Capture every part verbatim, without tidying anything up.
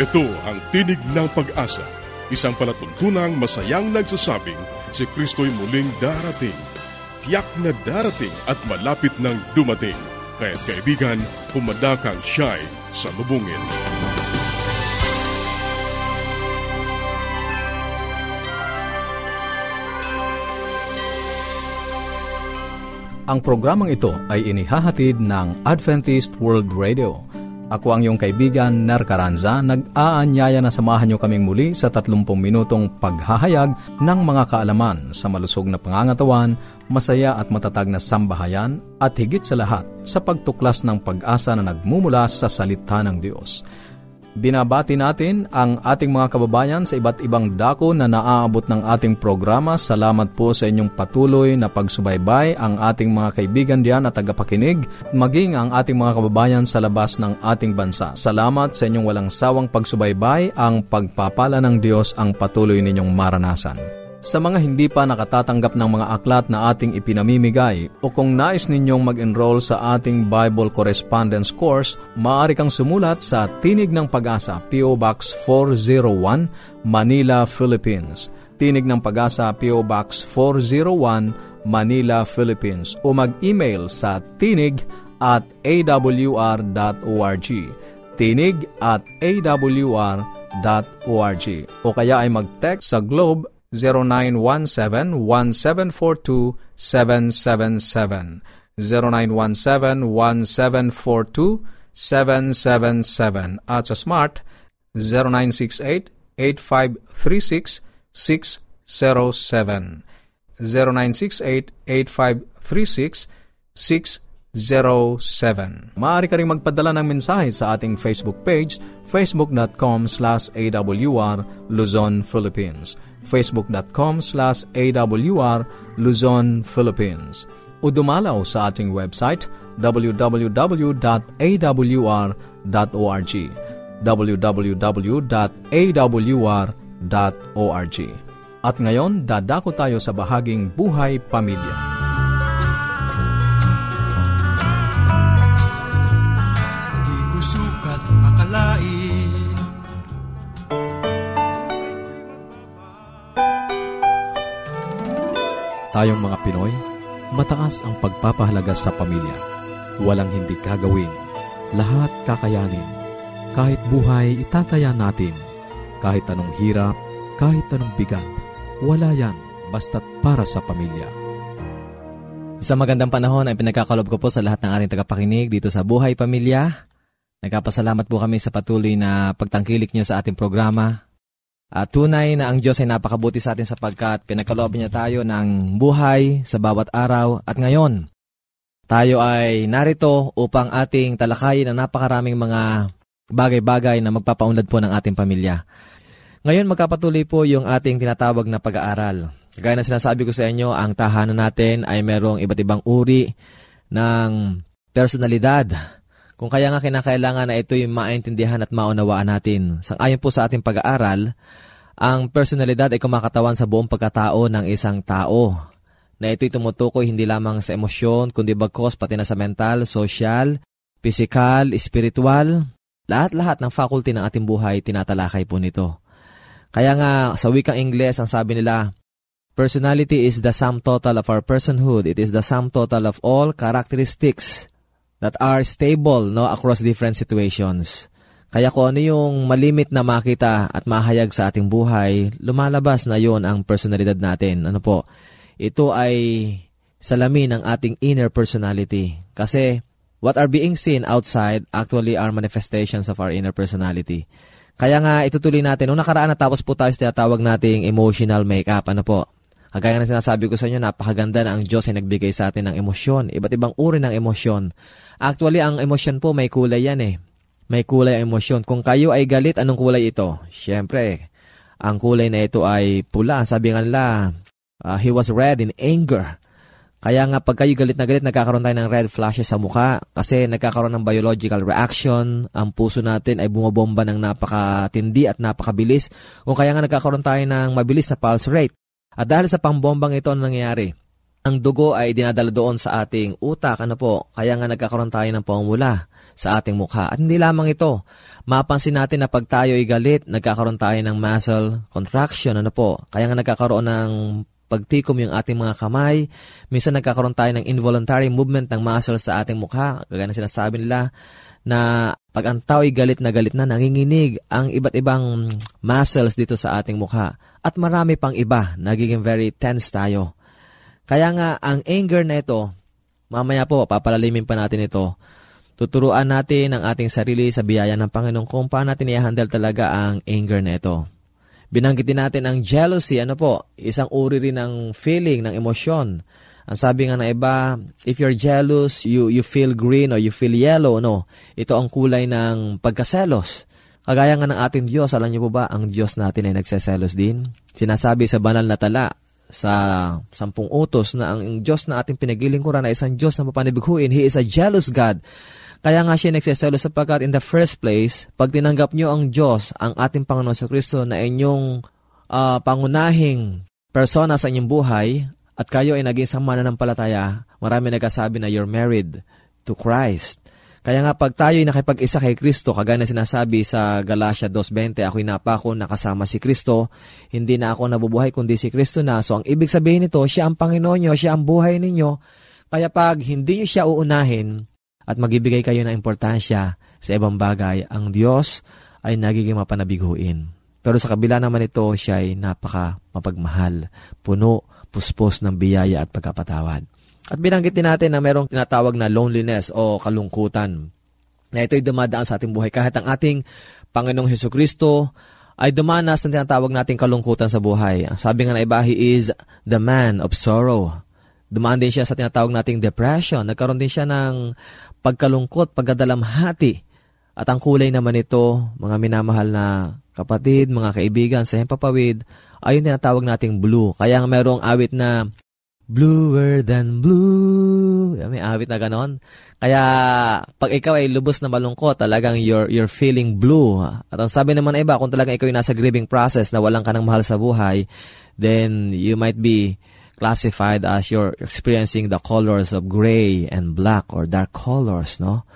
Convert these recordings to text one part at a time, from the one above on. Ito ang tinig ng pag-asa, isang palatuntunang masayang nagsasabing si Kristo'y muling darating. Tiyak na darating at malapit nang dumating. Kaya't kaibigan, pumadakang siya'y salubungin. Ang programang ito ay inihahatid ng Adventist World Radio. Ako ang iyong kaibigan, Ner Carranza. Nag-aanyaya na samahan niyo kaming muli sa tatlumpung minutong paghahayag ng mga kaalaman sa malusog na pangangatawan, masaya at matatag na sambahayan, at higit sa lahat sa pagtuklas ng pag-asa na nagmumula sa salita ng Diyos. Binabati natin ang ating mga kababayan sa iba't ibang dako na naaabot ng ating programa. Salamat po sa inyong patuloy na pagsubaybay, ang ating mga kaibigan diyan at tagapakinig, maging ang ating mga kababayan sa labas ng ating bansa. Salamat sa inyong walang sawang pagsubaybay. Ang pagpapala ng Diyos ang patuloy ninyong maranasan. Sa mga hindi pa nakatatanggap ng mga aklat na ating ipinamimigay o kung nais ninyong mag-enroll sa ating Bible Correspondence Course, maaari kang sumulat sa Tinig ng Pag-asa, P O Box four oh one, Manila, Philippines. Tinig ng Pag-asa, P O Box four oh one, Manila, Philippines. O mag-email sa tinig at awr.org. Tinig at awr.org. O kaya ay mag-text sa Globe zero nine one seven one seven four two seven seven seven zero nine one seven one seven four two seven seven seven at sa Smart zero nine six eight eight five three six six zero seven zero nine six eight eight five three six six zero seven. Maaari ka rin magpadala ng mensahe sa ating Facebook page, facebook.com slash awr Luzon, Philippines. facebook.com slash awr Luzon, Philippines. O dumalaw sa ating website, w w w dot a w r dot org w w w dot a w r dot org. At ngayon, dadako tayo sa bahaging Buhay Pamilya. Tayong mga Pinoy, mataas ang pagpapahalaga sa pamilya. Walang hindi kagawin, lahat kakayanin. Kahit buhay, itataya natin. Kahit anong hirap, kahit anong bigat, wala yan basta't para sa pamilya. Isang magandang panahon ay pinagkakalob ko po sa lahat ng ating tagapakinig dito sa Buhay Pamilya. Nagkapasalamat po kami sa patuloy na pagtangkilik niyo sa ating programa. At uh, tunay na ang Diyos ay napakabuti sa atin sapagkat pinagkaloob niya tayo ng buhay sa bawat araw. At ngayon, tayo ay narito upang ating talakayin ang napakaraming mga bagay-bagay na magpapaunlad po ng ating pamilya. Ngayon, magkapatuloy po yung ating tinatawag na pag-aaral. Gaya na sinasabi ko sa inyo, ang tahanan natin ay mayroong iba't ibang uri ng personalidad. Kung kaya nga kinakailangan na ito'y maintindihan at maunawaan natin. Sangayon po sa ating pag-aaral, ang personalidad ay kumakatawan sa buong pagkatao ng isang tao, na ito'y tumutukoy hindi lamang sa emosyon, kundi bagkos pati na sa mental, social, physical, spiritual, lahat-lahat ng faculty ng ating buhay, tinatalakay po nito. Kaya nga sa wikang Ingles, ang sabi nila, personality is the sum total of our personhood. It is the sum total of all characteristics that are stable no across different situations. Kaya kung ano yung malimit na makita at mahayag sa ating buhay, lumalabas na yon ang personalidad natin. Ano po? Ito ay salamin ng ating inner personality. Kasi what are being seen outside actually are manifestations of our inner personality. Kaya nga itutuloy natin. Nung nakaraan natapos po tayo sa tinatawag nating emotional makeup. Ano po? Kagaya na sinasabi ko sa inyo, napakaganda na ang Diyos ay nagbigay sa atin ng emosyon. Iba't ibang uri ng emosyon. Actually, ang emosyon po, may kulay yan eh. May kulay ang emosyon. Kung kayo ay galit, anong kulay ito? Siyempre, ang kulay na ito ay pula. Sabi nga nila, uh, he was red in anger. Kaya nga, pag kayo galit na galit, nagkakaroon tayo ng red flashes sa mukha. Kasi nagkakaroon ng biological reaction. Ang puso natin ay bumabomba ng napakatindi at napakabilis. Kung kaya nga, nagkakaroon tayo ng mabilis na pulse rate. At dahil sa pambombang ito, ano nangyayari? ang dugo ay dinadala doon sa ating utak, ano po, kaya nga nagkakaroon tayo ng pamumula sa ating mukha. At hindi lamang ito, mapansin natin na pag tayo ay galit, nagkakaroon tayo ng muscle contraction, ano po, kaya nga nagkakaroon ng pagtikom yung ating mga kamay, minsan nagkakaroon tayo ng involuntary movement ng muscle sa ating mukha, kagaya na sinasabi nila, na pag ang tao ay galit na galit na, nanginginig ang iba't ibang muscles dito sa ating mukha. At marami pang iba, nagiging very tense tayo. Kaya nga, ang anger na ito, mamaya po, papalalimin pa natin ito. Tuturuan natin ang ating sarili sa biyaya ng Panginoon kung paano natin i-handle talaga ang anger na ito. Binanggitin natin ang jealousy, ano po, isang uri rin ng feeling, ng emosyon. Ang sabi nga na iba, if you're jealous, you you feel green or you feel yellow, no? Ito ang kulay ng pagkaselos. Kagaya nga ng ating Diyos, alam niyo po ba, ang Diyos natin ay nagseselos din? Sinasabi sa banal na tala, sa sampung utos, na ang Diyos na ating pinaglilingkuran na isang Diyos na mapanibighuin, He is a jealous God. Kaya nga siya nagseselos sapagkat in the first place, pag tinanggap niyo ang Diyos, ang ating Panginoon sa Kristo na inyong uh, pangunahing persona sa inyong buhay, at kayo ay naging isang mananampalataya, marami nagkasabi na you're married to Christ. Kaya nga pag tayo ay nakipag-isa kay Kristo, kagaya na sinasabi sa Galatia two twenty, ako'y napako, nakasama si Kristo, hindi na ako nabubuhay kundi si Kristo na. So ang ibig sabihin nito, siya ang Panginoon nyo, siya ang buhay ninyo. Kaya pag hindi nyo siya uunahin at magbibigay kayo ng importansya sa ibang bagay, ang Diyos ay nagiging mapanabiguin. Pero sa kabila naman ito, siya ay napaka mapagmahal, puno, puspos ng biyaya at pagkapatawad. At binanggitin natin na mayroong tinatawag na loneliness o kalungkutan, na ito'y dumadaan sa ating buhay. Kahit ang ating Panginoong Hesukristo ay dumanas ng tinatawag nating kalungkutan sa buhay. Sabi nga na iba, He is the man of sorrow. Dumaan din siya sa tinatawag nating depression. Nagkaroon din siya ng pagkalungkot, pagkadalamhati. At ang kulay naman ito, mga minamahal na kapatid, mga kaibigan, sa himpapawid, ayun tinatawag nating blue. Kaya mayroong awit na bluer than blue. May awit na ganon. Kaya pag ikaw ay lubos na malungkot, talagang you're, you're feeling blue. At ang sabi naman iba, kung talagang ikaw ay nasa grieving process na walang ka ng mahal sa buhay, then you might be classified as you're experiencing the colors of gray and black or dark colors, no?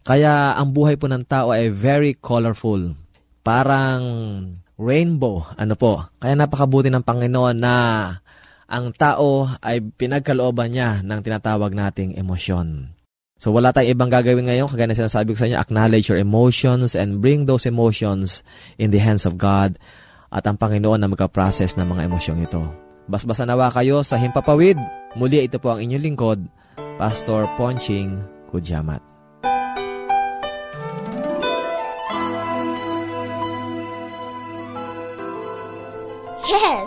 Kaya ang buhay po ng tao ay very colorful. Parang rainbow, ano po. Kaya napakabuti ng Panginoon na ang tao ay pinagkalooban niya ng tinatawag nating emosyon. So wala tayong ibang gagawin ngayon, kagaya na sinasabi ko sa inyo, acknowledge your emotions and bring those emotions in the hands of God at ang Panginoon na magka-process ng mga emosyong ito. Basbasa nawa kayo sa Himpapawid. Muli, ito po ang inyong lingkod, Pastor Ponching Ku Jamat. Yes!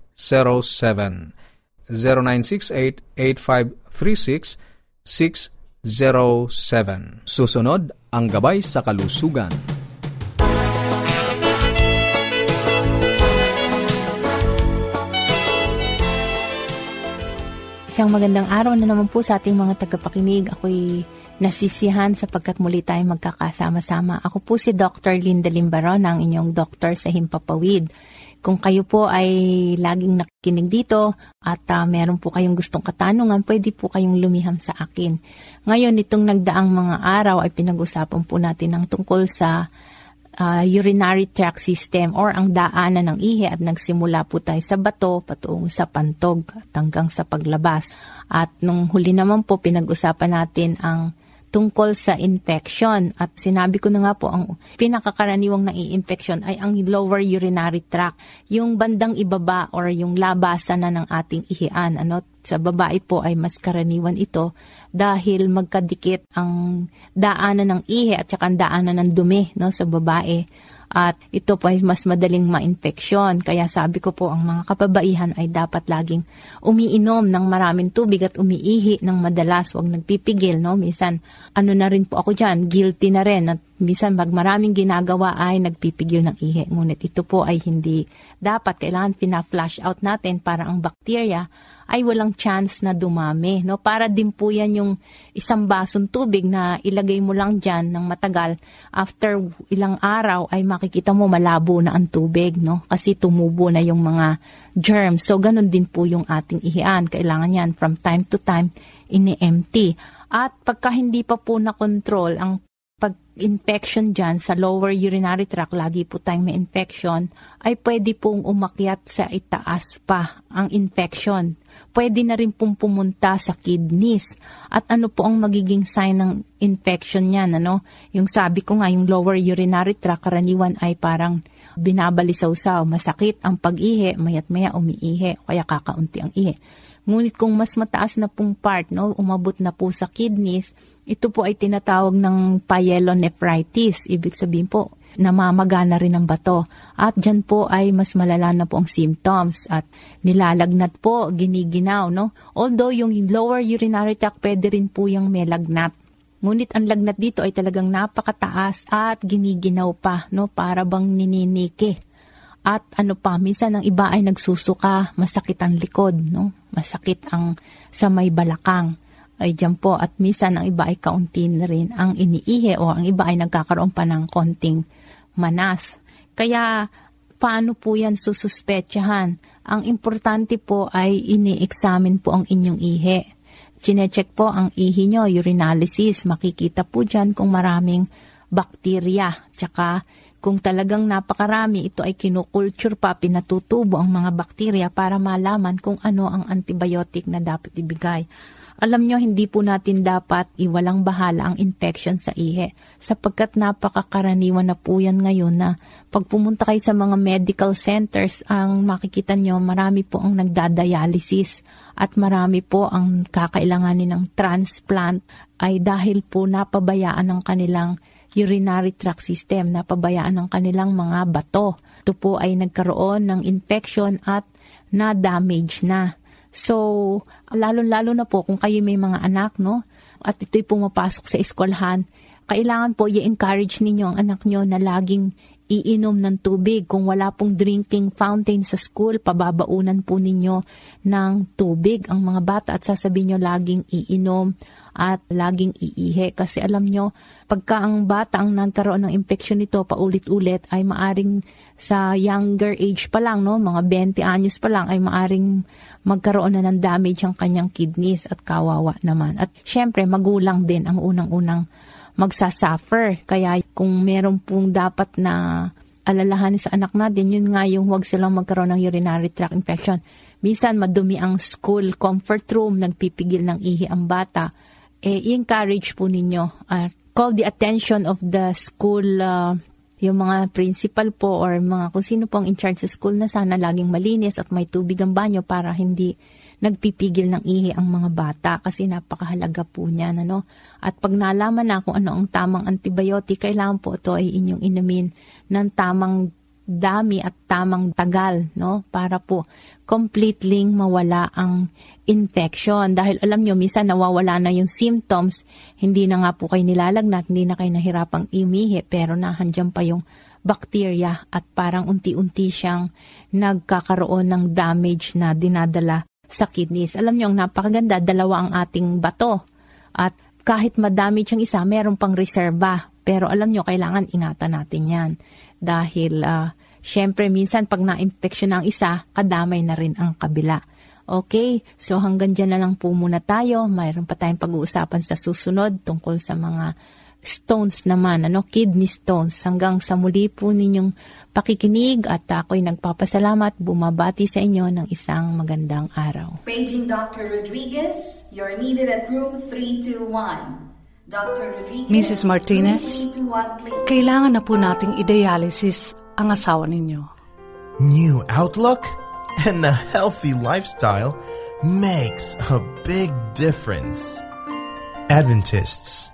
zero seven zero nine six eight eight five three six six zero seven. Susunod ang Gabay sa Kalusugan. Isang magandang araw na naman po sa ating mga tagapakinig. Ako'y nasisiyahan sapagkat muli tayong magkakasama-sama. Ako po si Doctor Linda Limbaro, ang inyong doktor sa Himpapawid. Kung kayo po ay laging nakikinig dito at uh, meron po kayong gustong katanungan, pwede po kayong lumiham sa akin. Ngayon, itong nagdaang mga araw ay pinag-usapan po natin ang tungkol sa uh, urinary tract system or ang daanan ng ihi at nagsimula po tayo sa bato patungo sa pantog at hanggang sa paglabas. At nung huli naman po, pinag-usapan natin ang tungkol sa infection. At sinabi ko na nga po, ang pinakakaraniwang nai-infection ay ang lower urinary tract, yung bandang ibaba or yung labasan na ng ating ihian. Ano? Sa babae po ay mas karaniwan ito dahil magkadikit ang daanan ng ihi at saka ang daanan ng dumi, no, sa babae. At ito po ay mas madaling ma-infection. Kaya sabi ko po, ang mga kababaihan ay dapat laging umiinom ng maraming tubig at umiihi ng madalas. Huwag nagpipigil, no? Minsan, ano na rin po ako dyan, guilty na rin. At minsan, pag maraming ginagawa ay nagpipigil ng ihi. Ngunit ito po ay hindi dapat. Kailangan pina-flush out natin para ang bacteria ay walang chance na dumami, no? Para din po yan yung isang basong tubig na ilagay mo lang dyan ng matagal. After ilang araw ay makikita mo malabo na ang tubig, no? Kasi tumubo na yung mga germs. So, ganun din po yung ating ihian. Kailangan yan from time to time ini-empty. At pagka hindi pa po na-control ang pag-infection dyan sa lower urinary tract, lagi po tayong may infection, ay pwede pong umakyat sa itaas pa ang infection. Pwede na rin pong pumunta sa kidneys. At ano po ang magiging sign ng infection niyan? Ano? Yung sabi ko nga, yung lower urinary tract, karaniwan ay parang binabalisaw-saw. Masakit ang pag-ihi, mayat-maya umiihi, kaya kakaunti ang ihi. Ngunit kung mas mataas na pong part, no, umabot na po sa kidneys, ito po ay tinatawag ng pyelonephritis. Ibig sabihin po, namamaga na rin ang bato. At dyan po ay mas malala na po ang symptoms at nilalagnat po, giniginaw, no? Although yung lower urinary tract, pwede rin po yung may lagnat. Ngunit ang lagnat dito ay talagang napakataas at giniginaw pa, no? Para bang nininiki. At ano pa, minsan ang iba ay nagsusuka, masakit ang likod, no? Masakit ang sa may balakang. Ay dyan po, at minsan ang iba ay kaunti na rin ang iniihi o ang iba ay nagkakaroon pa ng konting manas. Kaya paano po yan sususpetsahan? Ang importante po ay ini-examine po ang inyong ihi. Chine-check po ang ihi nyo, urinalysis. Makikita po dyan kung maraming bakterya, tsaka kung talagang napakarami, ito ay kinukulture pa, pinatutubo ang mga bakterya para malaman kung ano ang antibiotic na dapat ibigay. Alam nyo, hindi po natin dapat iwalang bahala ang infection sa ihi, sapagkat napakakaraniwan na po yan ngayon na pag pumunta kayo sa mga medical centers, ang makikita nyo, marami po ang nagdadialysis at marami po ang kakailanganin ng transplant ay dahil po napabayaan ng kanilang urinary tract system, napabayaan ng kanilang mga bato. Ito po ay nagkaroon ng infection at na-damage na. So, lalo-lalo na po kung kayo may mga anak, no? At ito'y pumapasok sa eskwelahan, kailangan po i-encourage ninyo ang anak nyo na laging iinom ng tubig. Kung wala pong drinking fountain sa school, pababaunan po ninyo ng tubig ang mga bata at sasabihin nyo laging iinom at laging iihi. Kasi alam nyo, pagka ang bata ang nagkaroon ng infection nito paulit-ulit, ay maaring sa younger age pa lang, no, mga twenty anyos pa lang, ay maaring magkaroon na ng damage ang kanyang kidneys at kawawa naman. At syempre, magulang din ang unang-unang magsasuffer. Kaya kung meron pong dapat na alalahanin sa anak natin, yun nga yung huwag silang magkaroon ng urinary tract infection. Minsan madumi ang school comfort room, nagpipigil ng ihi ang bata. Eh, encourage po ninyo. Uh, call the attention of the school, uh, yung mga principal po or mga kung sino po ang in charge sa school na sana laging malinis at may tubig ang banyo para hindi nagpipigil ng ihi ang mga bata kasi napakahalaga po niyan, ano? At pag nalaman na kung ano ang tamang antibiotic, kailangan po ito ay inyong inumin ng tamang dami at tamang tagal, no? Para po completely mawala ang infection. Dahil alam nyo, minsan nawawala na yung symptoms, hindi na nga po kayo nilalagnat, hindi na kayo nahirapang imihi, pero nahandyan pa yung bacteria at parang unti-unti siyang nagkakaroon ng damage na dinadala sa kidneys. Alam nyo, ang napakaganda, dalawa ang ating bato. At kahit ma-damage ang isa, meron pang reserva. Pero alam nyo, kailangan ingatan natin yan. Dahil, uh, syempre, minsan pag na-infection ang isa, kadamay na rin ang kabila. Okay, so hanggang dyan na lang po muna tayo. Mayroon pa tayong pag-uusapan sa susunod tungkol sa mga stones naman, ano, kidney stones. Hanggang sa muli po ninyong pakikinig at ako'y nagpapasalamat, bumabati sa inyo ng isang magandang araw. Paging Doctor Rodriguez, you're needed at room three two one. Missus Martinez, kailangan na po nating i-dialysis ang asawa ninyo. New outlook and a healthy lifestyle makes a big difference. Adventists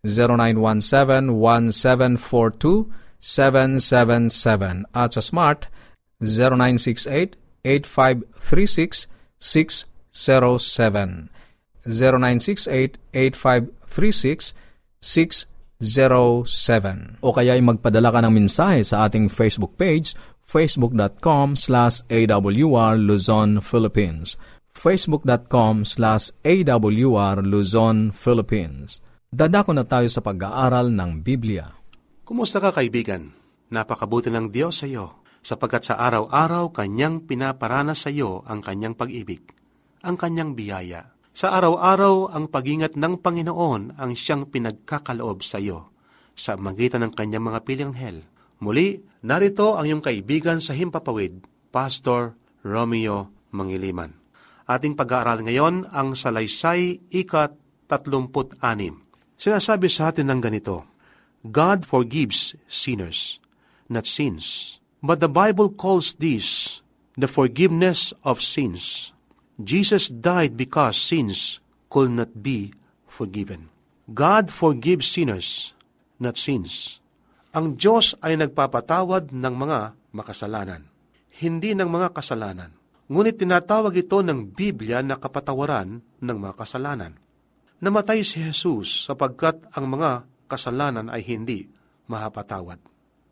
zero nine one seven one seven four two seven seven seven at sa Smart zero nine six eight eight five three six six zero seven zero nine six eight eight five three six six zero seven. O kaya'y magpadala ka ng mensahe sa ating Facebook page, facebook dot com slash a w r luzon philippines, facebook dot com slash a w r luzon philippines. Dadako na tayo sa pag-aaral ng Biblia. Kumusta ka, kaibigan? Napakabuti ng Diyos sa iyo, sapagkat sa araw-araw Kanyang pinaparanas sa iyo ang Kanyang pag-ibig, ang Kanyang biyaya. Sa araw-araw, ang pag-ingat ng Panginoon ang siyang pinagkakaloob sa iyo sa magitan ng Kanyang mga pilinghel. Muli, narito ang iyong kaibigan sa Himpapawid, Pastor Romeo Mangiliman. Ating pag-aaral ngayon ang Salaysay ikat tatlumpu't anim. Sinasabi sa atin ng ganito, God forgives sinners, not sins. But the Bible calls this the forgiveness of sins. Jesus died because sins could not be forgiven. God forgives sinners, not sins. Ang Diyos ay nagpapatawad ng mga makasalanan, hindi ng mga kasalanan. Ngunit tinatawag ito ng Biblia na kapatawaran ng mga kasalanan. Namatay si Jesus sapagkat ang mga kasalanan ay hindi mahapatawad.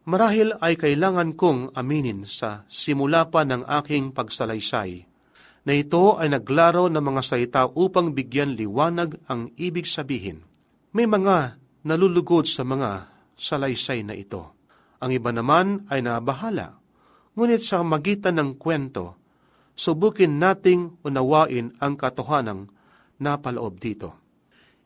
Marahil ay kailangan kong aminin sa simula pa ng aking pagsalaysay na ito ay naglaro ng mga salita upang bigyan liwanag ang ibig sabihin. May mga nalulugod sa mga salaysay na ito. Ang iba naman ay nabahala. Ngunit sa magitan ng kwento, subukin nating unawain ang katotohanang napaloob dito.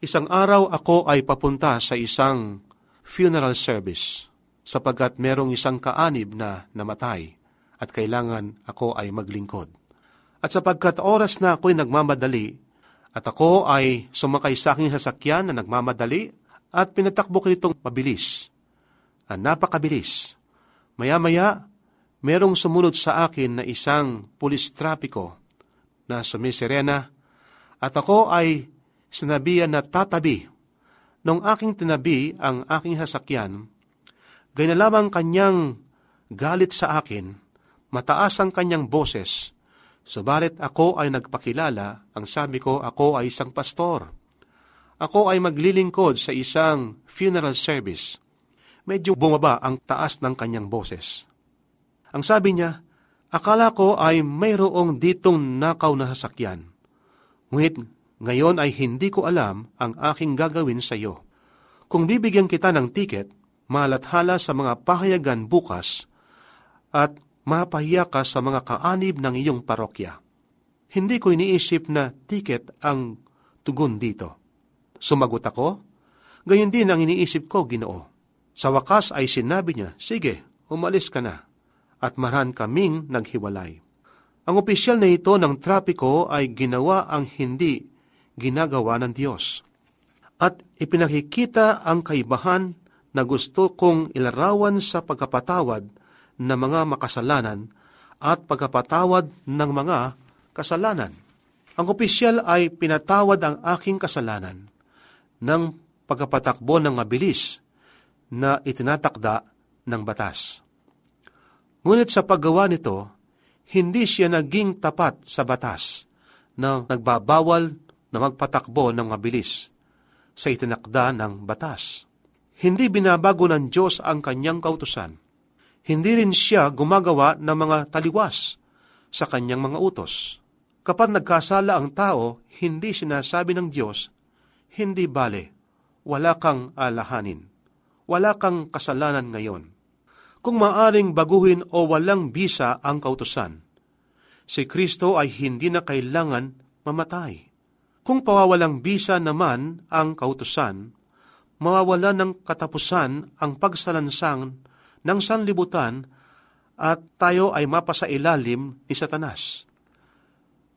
Isang araw ako ay papunta sa isang funeral service sapagkat merong isang kaanib na namatay at kailangan ako ay maglingkod. At sapagkat oras na ako'y nagmamadali at ako ay sumakay sa aking sasakyan na nagmamadali at pinatakbo ko itong mabilis. Ang napakabilis. Maya-maya, merong sumunod sa akin na isang pulis trapiko na sumiserena at ako ay sinabihan na tatabi. Nung aking tinabi ang aking sasakyan, gaya na lamang kanyang galit sa akin, mataas ang kanyang boses, subalit ako ay nagpakilala. Ang sabi ko, ako ay isang pastor. Ako ay maglilingkod sa isang funeral service. Medyo bumaba ang taas ng kanyang boses. Ang sabi niya, akala ko ay mayroong ditong nakaw na sasakyan. Ngunit ngayon ay hindi ko alam ang aking gagawin sa iyo. Kung bibigyan kita ng tiket, malathala sa mga pahayagan bukas at mapahiya ka sa mga kaanib ng iyong parokya. Hindi ko iniisip na tiket ang tugon dito. Sumagot ako, gayon din ang iniisip ko, Ginoo. Sa wakas ay sinabi niya, sige, umalis ka na. At marahan kaming naghiwalay. Ang opisyal na ito ng trapiko ay ginawa ang hindi ginagawa ng Diyos. At ipinakikita ang kaibahan na gusto kong ilarawan sa pagkapatawad ng mga makasalanan at pagkapatawad ng mga kasalanan. Ang opisyal ay pinatawad ang aking kasalanan ng pagkapatakbo ng mabilis na itinatakda ng batas. Ngunit sa paggawa nito, hindi siya naging tapat sa batas na nagbabawal na magpatakbo ng mabilis sa itinakda ng batas. Hindi binabago ng Diyos ang kanyang kautusan. Hindi rin siya gumagawa ng mga taliwas sa kanyang mga utos. Kapag nagkasala ang tao, hindi sinasabi ng Diyos, hindi bale, wala kang alahanin. Wala kang kasalanan ngayon. Kung maaring baguhin o walang bisa ang kautusan, si Kristo ay hindi na kailangan mamatay. Kung pawawalang bisa naman ang kautusan, mawawala ng katapusan ang pagsalansang ng sanlibutan at tayo ay mapasailalim ni Satanas.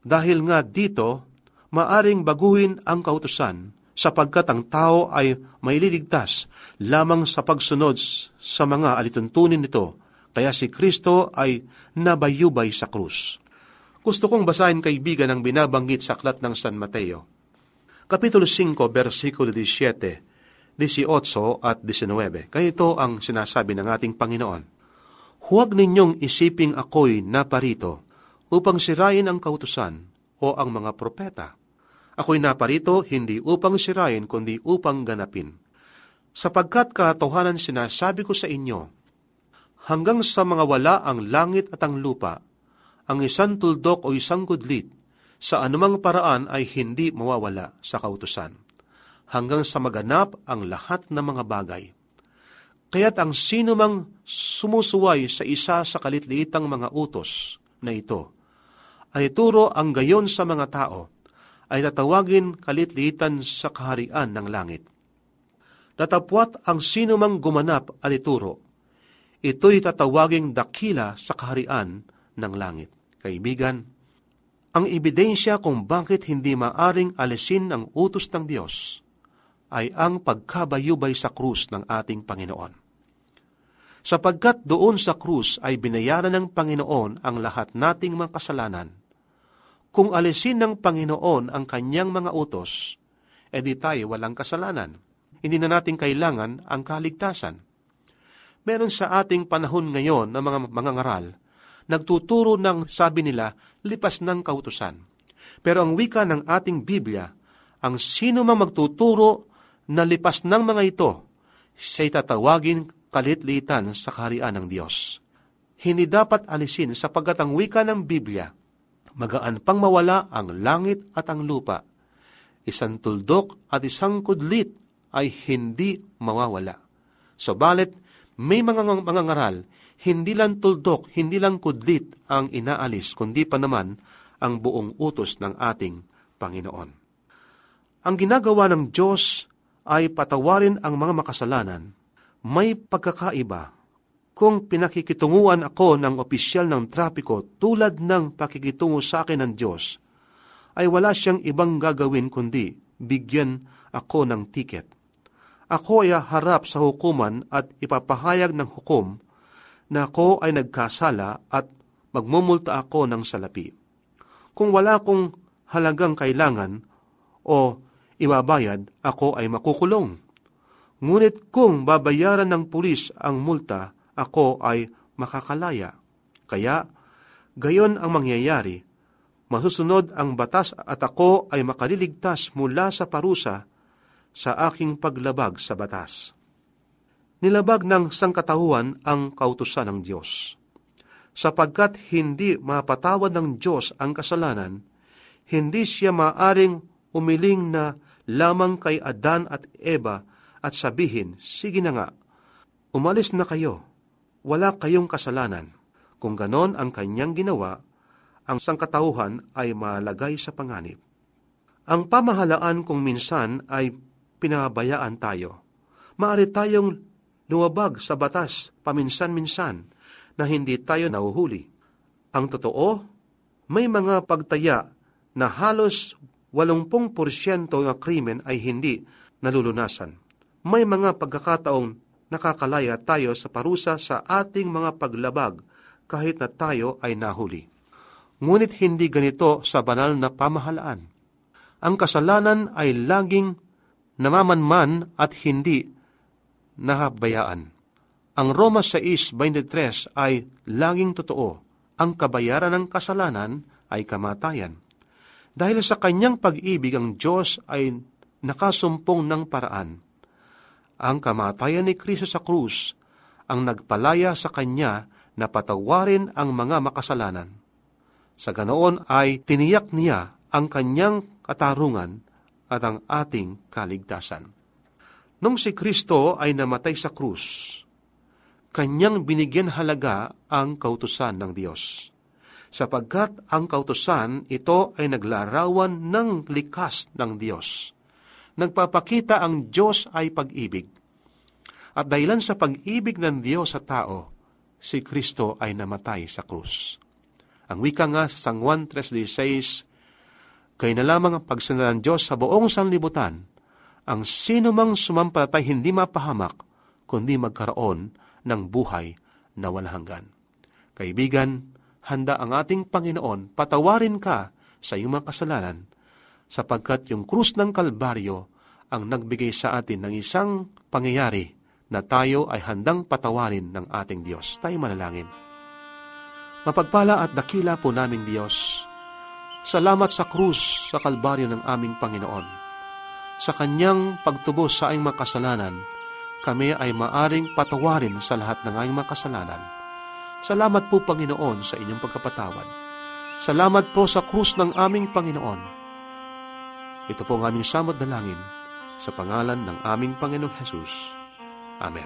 Dahil nga dito, maaring baguhin ang kautusan sapagkat ang tao ay maililigtas lamang sa pagsunod sa mga alituntunin nito, kaya si Kristo ay nabayubay sa krus. Gusto kong basahin, kaibigan, ang binabanggit sa aklat ng San Mateo, Kapitulo five, versikulo seventeen, eighteen at nineteen. Kaya ito ang sinasabi ng ating Panginoon, "Huwag ninyong isiping ako'y naparito upang sirain ang kautusan o ang mga propeta. Ako'y naparito hindi upang sirain kundi upang ganapin. Sapagkat katotohanan sinasabi ko sa inyo, hanggang sa mga wala ang langit at ang lupa, ang isang tuldok o isang kudlit sa anumang paraan ay hindi mawawala sa kautusan, hanggang sa maganap ang lahat ng mga bagay. Kaya't ang sino mang sumusuway sa isa sa kalitliitang mga utos na ito, ay turo ang gayon sa mga tao, ay tatawagin kalitliitan sa kaharian ng langit. Datapwat ang sinumang gumanap at ituro, ito'y tatawaging dakila sa kaharian ng langit." Kaibigan, ang ebidensya kung bakit hindi maaring alisin ang utos ng Diyos ay ang pagkabayubay sa krus ng ating Panginoon. Sapagkat doon sa krus ay binayaran ng Panginoon ang lahat nating mga kasalanan. Kung alisin ng Panginoon ang kanyang mga utos, edi tayo walang kasalanan. Hindi na natin kailangan ang kaligtasan. Meron sa ating panahon ngayon ng mga mangangaral, nagtuturo ng, sabi nila, lipas ng kautusan. Pero ang wika ng ating Biblia, ang sino mang magtuturo na lipas ng mga ito, siya'y tatawagin kalitlitan sa kaharian ng Diyos. Hindi dapat alisin sapagkat ang wika ng Biblia, magaan pang mawala ang langit at ang lupa, isang tuldok at isang kudlit ay hindi mawawala. Subalit, may mga mangangaral, hindi lang tuldok, hindi lang kudlit ang inaalis, kundi pa naman ang buong utos ng ating Panginoon. Ang ginagawa ng Diyos ay patawarin ang mga makasalanan. May pagkakaiba kung pinakikitunguan ako ng opisyal ng trapiko tulad ng pakikitungo sa akin ng Diyos, ay wala siyang ibang gagawin kundi bigyan ako ng tiket. Ako ay harap sa hukuman at ipapahayag ng hukom na ako ay nagkasala at magmumulta ako ng salapi. Kung wala akong halagang kailangan o ibabayad, ako ay makukulong. Ngunit kung babayaran ng pulis ang multa, ako ay makakalaya. Kaya, gayon ang mangyayari. Masusunod ang batas at ako ay makaliligtas mula sa parusa sa aking paglabag sa batas. Nilabag ng sangkatauhan ang kautusan ng Diyos. Sapagkat hindi mapatawad ng Diyos ang kasalanan, hindi siya maaring umiling na lamang kay Adan at Eva at sabihin, "Sige na nga, umalis na kayo. Wala kayong kasalanan." Kung ganon ang kanyang ginawa, ang sangkatauhan ay malagay sa panganib. Ang pamahalaan kung minsan ay pinabayaan tayo. Maaari tayong luwabag sa batas paminsan-minsan na hindi tayo nahuhuli. Ang totoo, may mga pagtaya na halos eighty percent ng krimen ay hindi nalulunasan. May mga pagkakataong nakakalaya tayo sa parusa sa ating mga paglabag kahit na tayo ay nahuli. Ngunit hindi ganito sa banal na pamahalaan. Ang kasalanan ay laging namamanman at hindi nahabayaan. Ang Roma six twenty-three ay laging totoo. Ang kabayaran ng kasalanan ay kamatayan. Dahil sa kanyang pag-ibig, ang Diyos ay nakasumpong ng paraan. Ang kamatayan ni Kristo sa krus ang nagpalaya sa kanya na patawarin ang mga makasalanan. Sa ganoon ay tiniyak niya ang kanyang katarungan at ang ating kaligtasan. Nung si Kristo ay namatay sa krus, Kanyang binigyan halaga ang kautusan ng Diyos. Sapagkat ang kautusan, ito ay naglarawan ng likas ng Diyos. Nagpapakita ang Diyos ay pag-ibig. At dahilan sa pag-ibig ng Diyos sa tao, si Kristo ay namatay sa krus. Ang wika nga sa San Juan three sixteen, kaya na lamang ang pagsinala ng Diyos sa buong sanlibutan, ang sinumang sumampalatay hindi mapahamak, kundi magkaroon ng buhay na walang hanggan. Kaibigan, handa ang ating Panginoon, patawarin ka sa iyong mga kasalanan, sapagkat yung krus ng Kalbaryo ang nagbigay sa atin ng isang pangyayari na tayo ay handang patawarin ng ating Diyos. Tayo manalangin. Mapagpala at dakila po naming Diyos, salamat sa krus sa Kalbaryo ng aming Panginoon. Sa Kanyang pagtubos sa aming mga kasalanan, kami ay maaring patawarin sa lahat ng aming mga kasalanan. Salamat po, Panginoon, sa inyong pagkapatawad. Salamat po sa krus ng aming Panginoon. Ito po ang aming samad na langin sa pangalan ng aming Panginoong Hesus. Amen.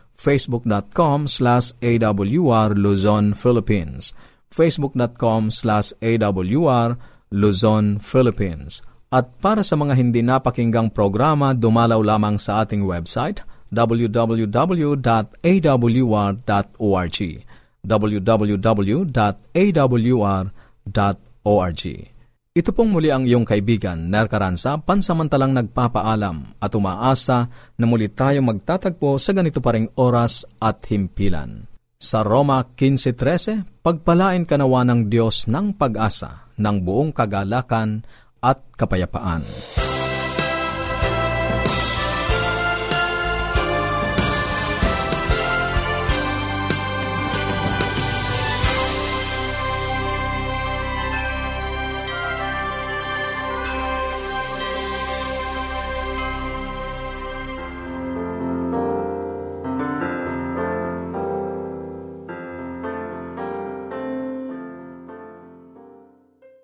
facebook.com slash awr Luzon, Philippines. facebook.com slash awr Luzon, Philippines. At para sa mga hindi napakinggang programa, dumalaw lamang sa ating website, w w w dot a w r dot org. w w w dot a w r dot org. Ito pong muli ang iyong kaibigan, Ner Carranza, pansamantalang nagpapaalam at umaasa na muli tayo magtatagpo sa ganito pa ring oras at himpilan. Sa Roma fifteen thirteen, pagpalain kanawa ng Diyos ng pag-asa, ng buong kagalakan at kapayapaan.